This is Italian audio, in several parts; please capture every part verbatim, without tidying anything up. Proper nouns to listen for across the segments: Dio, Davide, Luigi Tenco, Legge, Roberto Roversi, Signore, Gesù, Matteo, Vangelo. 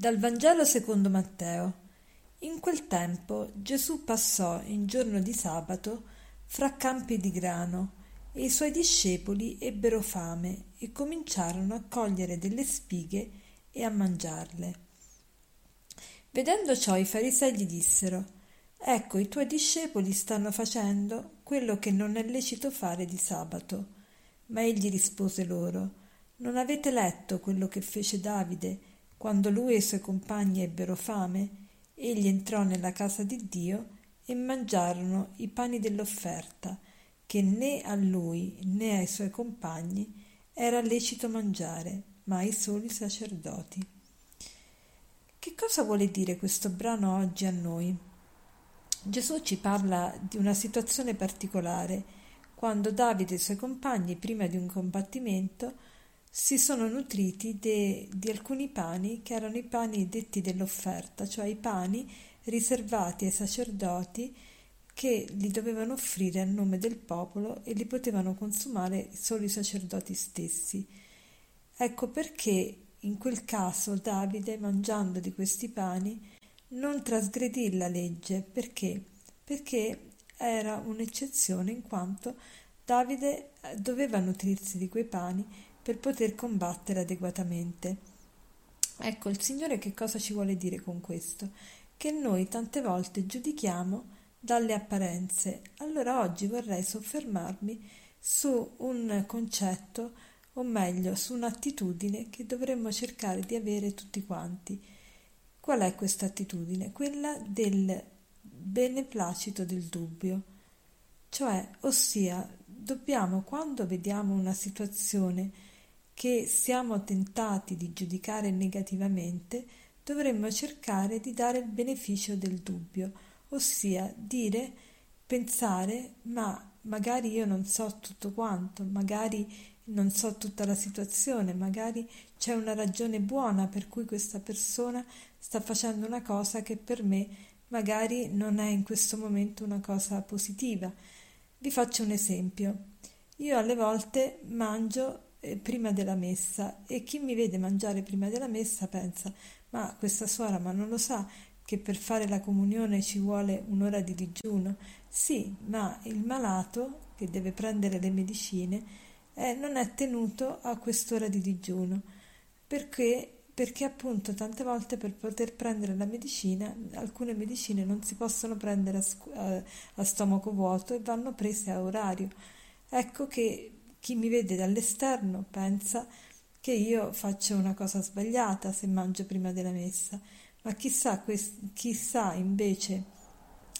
Dal Vangelo secondo Matteo. In quel tempo Gesù passò in giorno di sabato fra campi di grano e i suoi discepoli ebbero fame e cominciarono a cogliere delle spighe e a mangiarle. Vedendo ciò i farisei gli dissero: «Ecco, i tuoi discepoli stanno facendo quello che non è lecito fare di sabato». Ma egli rispose loro: «Non avete letto quello che fece Davide quando lui e i suoi compagni ebbero fame? Egli entrò nella casa di Dio e mangiarono i pani dell'offerta, che né a lui né ai suoi compagni era lecito mangiare, ma ai soli sacerdoti». Che cosa vuole dire questo brano oggi a noi? Gesù ci parla di una situazione particolare, quando Davide e i suoi compagni, prima di un combattimento, si sono nutriti de, di alcuni pani che erano i pani detti dell'offerta, cioè i pani riservati ai sacerdoti che li dovevano offrire a nome del popolo e li potevano consumare solo i sacerdoti stessi. Ecco perché in quel caso Davide, mangiando di questi pani, non trasgredì la legge. Perché? Perché era un'eccezione, in quanto Davide doveva nutrirsi di quei pani per poter combattere adeguatamente. Ecco, il Signore che cosa ci vuole dire con questo? Che noi tante volte giudichiamo dalle apparenze. Allora oggi vorrei soffermarmi su un concetto, o meglio, su un'attitudine che dovremmo cercare di avere tutti quanti. Qual è questa attitudine? Quella del beneplacito del dubbio. Cioè, ossia, dobbiamo, quando vediamo una situazione che siamo tentati di giudicare negativamente, dovremmo cercare di dare il beneficio del dubbio, ossia dire, pensare, ma magari io non so tutto quanto, magari non so tutta la situazione, magari c'è una ragione buona per cui questa persona sta facendo una cosa che per me magari non è in questo momento una cosa positiva. Vi faccio un esempio. Io alle volte mangio prima della messa e chi mi vede mangiare prima della messa pensa: ma questa suora ma non lo sa che per fare la comunione ci vuole un'ora di digiuno? Sì, ma il malato che deve prendere le medicine eh, non è tenuto a quest'ora di digiuno perché perché appunto tante volte per poter prendere la medicina, alcune medicine non si possono prendere a, scu- a, a stomaco vuoto e vanno prese a orario. Ecco che chi mi vede dall'esterno pensa che io faccio una cosa sbagliata se mangio prima della messa, ma chissà, quest- chissà invece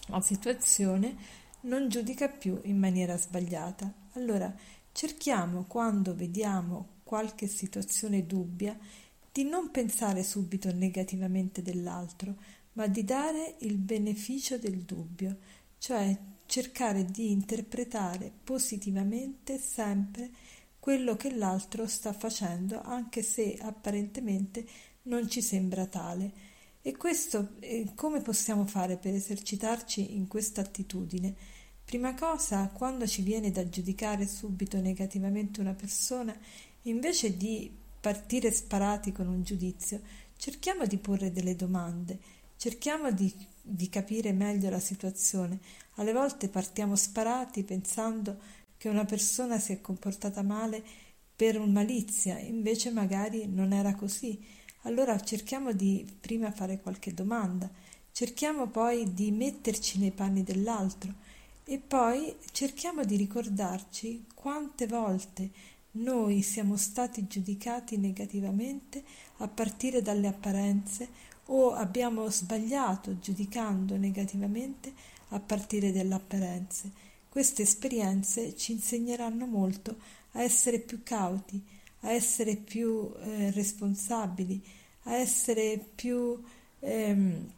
la situazione non giudica più in maniera sbagliata. Allora cerchiamo, quando vediamo qualche situazione dubbia, di non pensare subito negativamente dell'altro, ma di dare il beneficio del dubbio, cioè cercare di interpretare positivamente sempre quello che l'altro sta facendo, anche se apparentemente non ci sembra tale. E questo eh, come possiamo fare per esercitarci in questa attitudine? Prima cosa, quando ci viene da giudicare subito negativamente una persona, invece di partire sparati con un giudizio, cerchiamo di porre delle domande, cerchiamo di, di capire meglio la situazione. Alle volte partiamo sparati pensando che una persona si è comportata male per un malizia, invece magari non era così. Allora cerchiamo di prima fare qualche domanda, cerchiamo poi di metterci nei panni dell'altro e poi cerchiamo di ricordarci quante volte noi siamo stati giudicati negativamente a partire dalle apparenze o abbiamo sbagliato giudicando negativamente a partire dalle apparenze. Queste esperienze ci insegneranno molto a essere più cauti, a essere più eh, responsabili, a essere più ehm,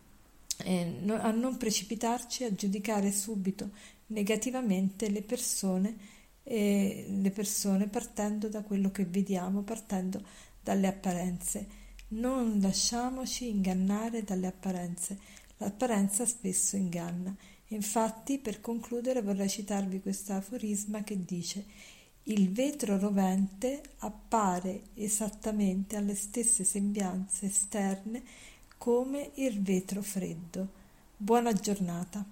eh, no, a non precipitarci a giudicare subito negativamente le persone e le persone partendo da quello che vediamo, partendo dalle apparenze. Non lasciamoci ingannare dalle apparenze. L'apparenza spesso inganna. Infatti, per concludere, vorrei citarvi questo aforisma che dice: il vetro rovente appare esattamente alle stesse sembianze esterne come il vetro freddo. Buona giornata.